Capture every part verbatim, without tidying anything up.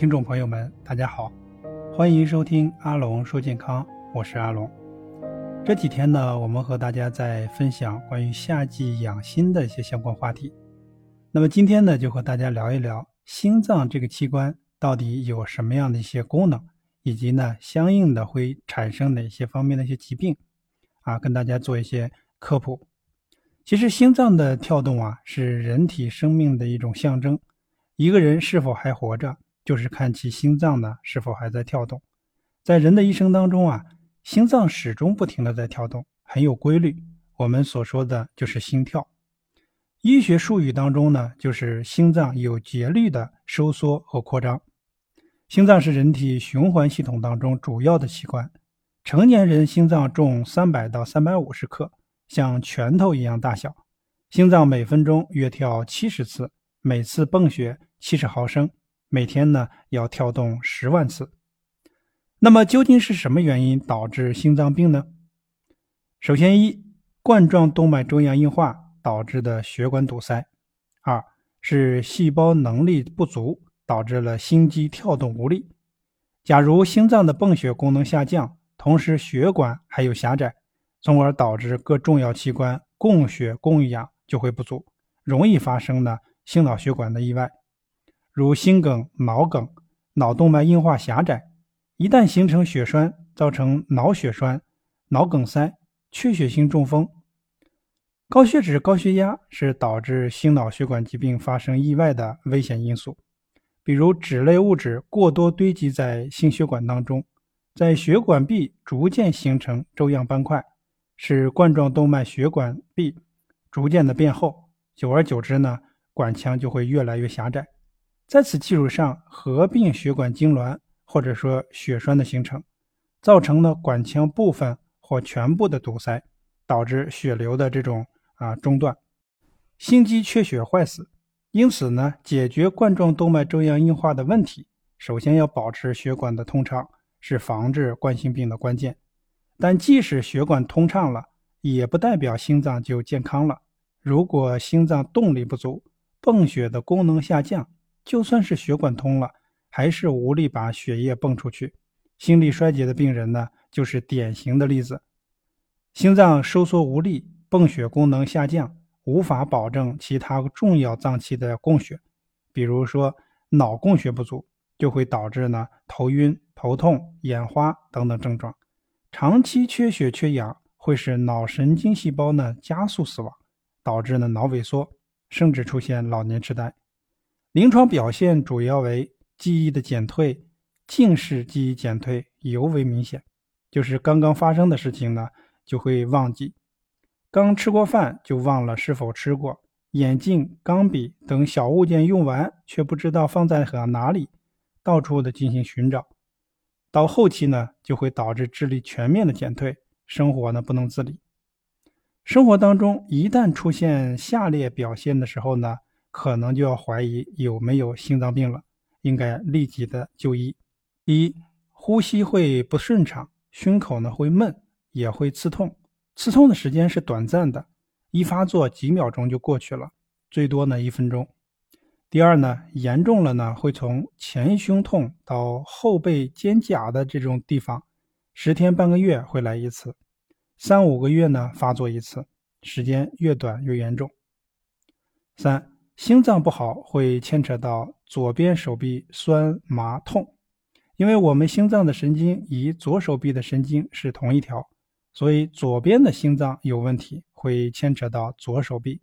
听众朋友们，大家好，欢迎收听阿龙说健康，我是阿龙。这几天呢，我们和大家在分享关于夏季养心的一些相关话题。那么今天呢，就和大家聊一聊心脏这个器官到底有什么样的一些功能，以及呢，相应的会产生哪些方面的一些疾病啊，跟大家做一些科普。其实心脏的跳动啊，是人体生命的一种象征。一个人是否还活着，就是看其心脏呢是否还在跳动。在人的一生当中啊，心脏始终不停的在跳动，很有规律。我们所说的就是心跳。医学术语当中呢，就是心脏有节律的收缩和扩张。心脏是人体循环系统当中主要的器官。成年人心脏重三百到三百五十克，像拳头一样大小。心脏每分钟约跳七十次，每次泵血七十毫升，每天呢要跳动十万次。那么究竟是什么原因导致心脏病呢？首先，一，冠状动脉粥样硬化导致的血管堵塞；二，是细胞能力不足导致了心肌跳动无力。假如心脏的泵血功能下降，同时血管还有狭窄，从而导致各重要器官供血供氧就会不足，容易发生呢心脑血管的意外，如心梗、脑梗、脑动脉硬化狭窄。一旦形成血栓，造成脑血栓、脑梗塞、缺血性中风。高血脂、高血压是导致心脑血管疾病发生意外的危险因素，比如脂类物质过多堆积在心血管当中，在血管壁逐渐形成粥样斑块，使冠状动脉血管壁逐渐的变厚，久而久之呢，管腔就会越来越狭窄。在此基础上合并血管痉挛或者说血栓的形成，造成了管腔部分或全部的堵塞，导致血流的这种啊中断。心肌缺血坏死。因此呢，解决冠状动脉粥样硬化的问题，首先要保持血管的通畅，是防治冠心病的关键。但即使血管通畅了，也不代表心脏就健康了。如果心脏动力不足，泵血的功能下降，就算是血管通了，还是无力把血液泵出去。心力衰竭的病人呢，就是典型的例子。心脏收缩无力，泵血功能下降，无法保证其他重要脏器的供血，比如说脑供血不足，就会导致呢头晕、头痛、眼花等等症状。长期缺血缺氧会使脑神经细胞呢加速死亡，导致呢脑萎缩，甚至出现老年痴呆。临床表现主要为记忆的减退，近视记忆减退尤为明显，就是刚刚发生的事情呢就会忘记，刚吃过饭就忘了是否吃过，眼镜、钢笔等小物件用完却不知道放在哪里，到处的进行寻找。到后期呢就会导致智力全面的减退，生活呢不能自理。生活当中一旦出现下列表现的时候呢，可能就要怀疑有没有心脏病了，应该立即的就医。一，呼吸会不顺畅，胸口呢会闷，也会刺痛。刺痛的时间是短暂的，一发作几秒钟就过去了，最多呢一分钟。第二呢，严重了呢会从前胸痛到后背肩胛的这种地方，十天半个月会来一次，三五个月呢发作一次，时间越短越严重。三，心脏不好会牵扯到左边手臂酸麻痛，因为我们心脏的神经与左手臂的神经是同一条，所以左边的心脏有问题会牵扯到左手臂。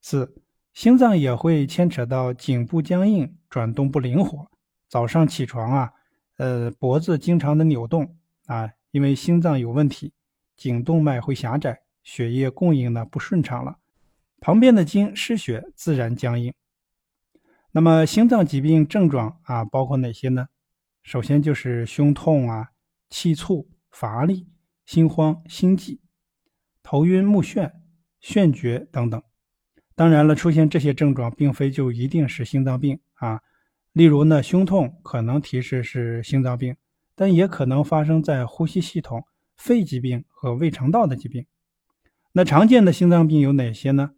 四，心脏也会牵扯到颈部僵硬，转动不灵活，早上起床啊呃，脖子经常的扭动啊，因为心脏有问题，颈动脉会狭窄，血液供应呢不顺畅了，旁边的筋失血自然僵硬。那么心脏疾病症状啊包括哪些呢？首先就是胸痛啊、气促、乏力、心慌、心悸、头晕目眩、眩觉等等。当然了，出现这些症状并非就一定是心脏病啊。例如呢，胸痛可能提示是心脏病，但也可能发生在呼吸系统、肺疾病和胃肠道的疾病。那常见的心脏病有哪些呢？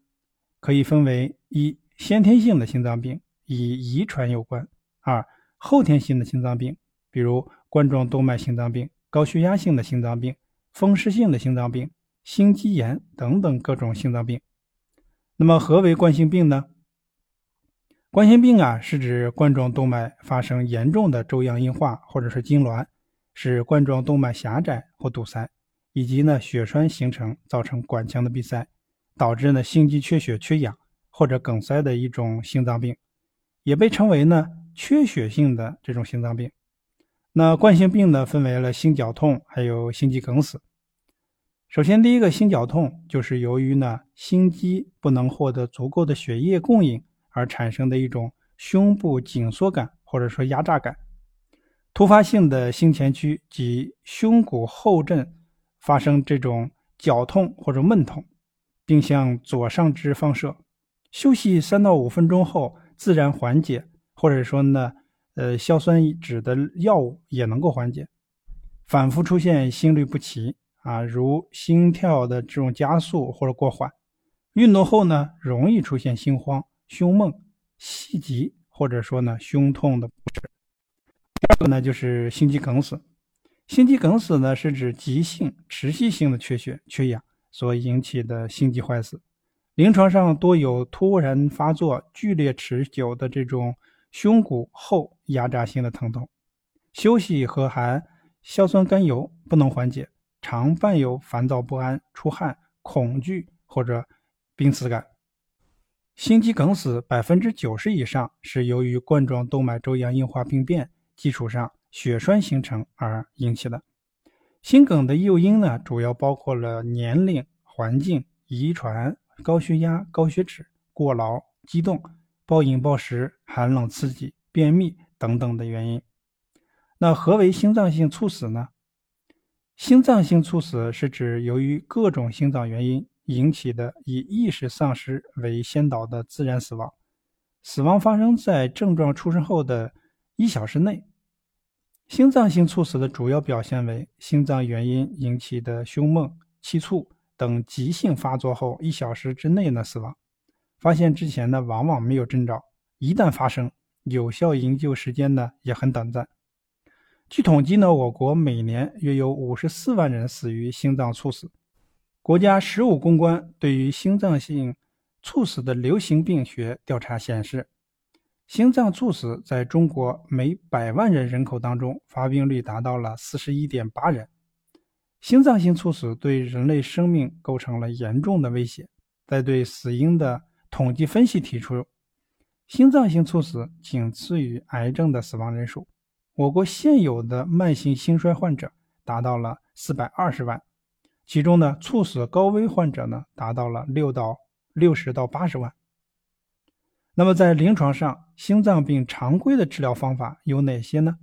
可以分为：一、先天性的心脏病，以遗传有关；二、后天性的心脏病，比如冠状动脉心脏病、高血压性的心脏病、风湿性的心脏病、心肌炎等等各种心脏病。那么何为冠心病呢？冠心病啊，是指冠状动脉发生严重的粥样硬化或者是痉挛，使冠状动脉狭窄或堵塞，以及呢血栓形成，造成管腔的闭塞，导致呢心肌缺血缺氧或者梗塞的一种心脏病，也被称为呢缺血性的这种心脏病。那冠心病呢分为了心绞痛还有心肌梗死。首先第一个心绞痛，就是由于呢心肌不能获得足够的血液供应而产生的一种胸部紧缩感或者说压榨感。突发性的心前区及胸骨后震发生这种绞痛或者闷痛，并向左上肢放射，休息三到五分钟后自然缓解，或者说呢呃，硝酸酯的药物也能够缓解。反复出现心律不齐啊，如心跳的这种加速或者过缓，运动后呢容易出现心慌、胸闷、气急，或者说呢胸痛的不适。第二个呢就是心肌梗死。心肌梗死呢是指急性持续性的缺血缺氧所引起的心肌坏死，临床上多有突然发作、剧烈持久的这种胸骨后压榨性的疼痛，休息和含硝酸甘油不能缓解，常伴有烦躁不安、出汗、恐惧或者濒死感。心肌梗死 百分之九十 以上是由于冠状动脉粥样硬化病变基础上血栓形成而引起的。心梗的诱因呢，主要包括了年龄、环境、遗传、高血压、高血脂、过劳、激动、暴饮暴食、寒冷刺激、便秘等等的原因。那何为心脏性猝死呢？心脏性猝死是指由于各种心脏原因引起的以意识丧失为先导的自然死亡，死亡发生在症状出生后的一小时内。心脏性猝死的主要表现为心脏原因引起的胸闷、气促等急性发作后一小时之内呢死亡。发现之前呢往往没有征兆，一旦发生，有效营救时间呢也很短暂。据统计呢，我国每年约有五十四万人死于心脏猝死。国家十五公官对于心脏性猝死的流行病学调查显示，心脏猝死在中国每百万人人口当中发病率达到了 四十一点八 人。心脏性猝死对人类生命构成了严重的威胁。在对死因的统计分析提出，心脏性猝死仅次于癌症的死亡人数。我国现有的慢性心衰患者达到了四百二十万，其中呢猝死高危患者呢达到了六到六十到八十万。那么在临床上，心脏病常规的治疗方法有哪些呢？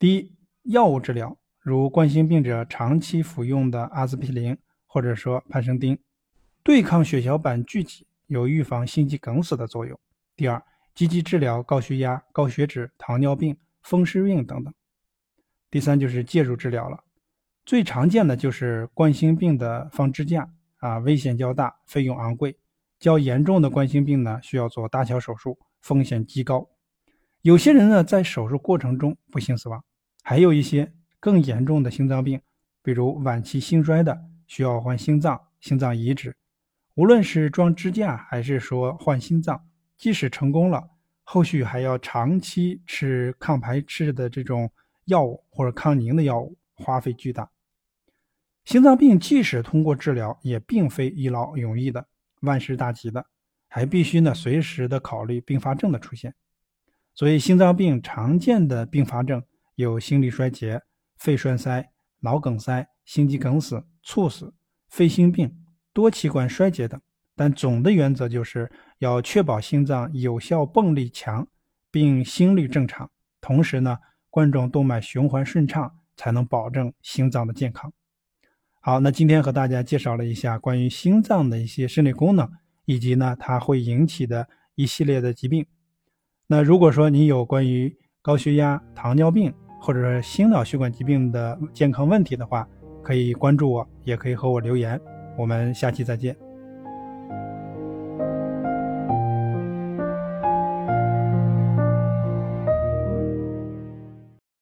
第一，药物治疗，如冠心病者长期服用的阿司匹林或者说潘生丁，对抗血小板聚集，有预防心肌梗死的作用。第二，积极治疗高血压、高血脂、糖尿病、风湿病等等。第三就是介入治疗了，最常见的就是冠心病的放支架啊，危险较大，费用昂贵。较严重的冠心病呢，需要做搭桥手术，风险极高。有些人呢，在手术过程中不幸死亡，还有一些更严重的心脏病，比如晚期心衰的，需要换心脏、心脏移植。无论是装支架还是说换心脏，即使成功了，后续还要长期吃抗排斥的这种药物或者抗凝的药物，花费巨大。心脏病即使通过治疗，也并非一劳永逸的、万事大吉的，还必须呢随时的考虑并发症的出现。所以心脏病常见的并发症有心力衰竭、肺栓塞、脑梗塞、心肌梗死、猝死、肺心病、多器官衰竭等，但总的原则就是要确保心脏有效泵力强并心率正常，同时呢冠状动脉循环顺畅，才能保证心脏的健康。好，那今天和大家介绍了一下关于心脏的一些生理功能，以及呢它会引起的一系列的疾病。那如果说你有关于高血压、糖尿病或者是心脑血管疾病的健康问题的话，可以关注我，也可以和我留言。我们下期再见。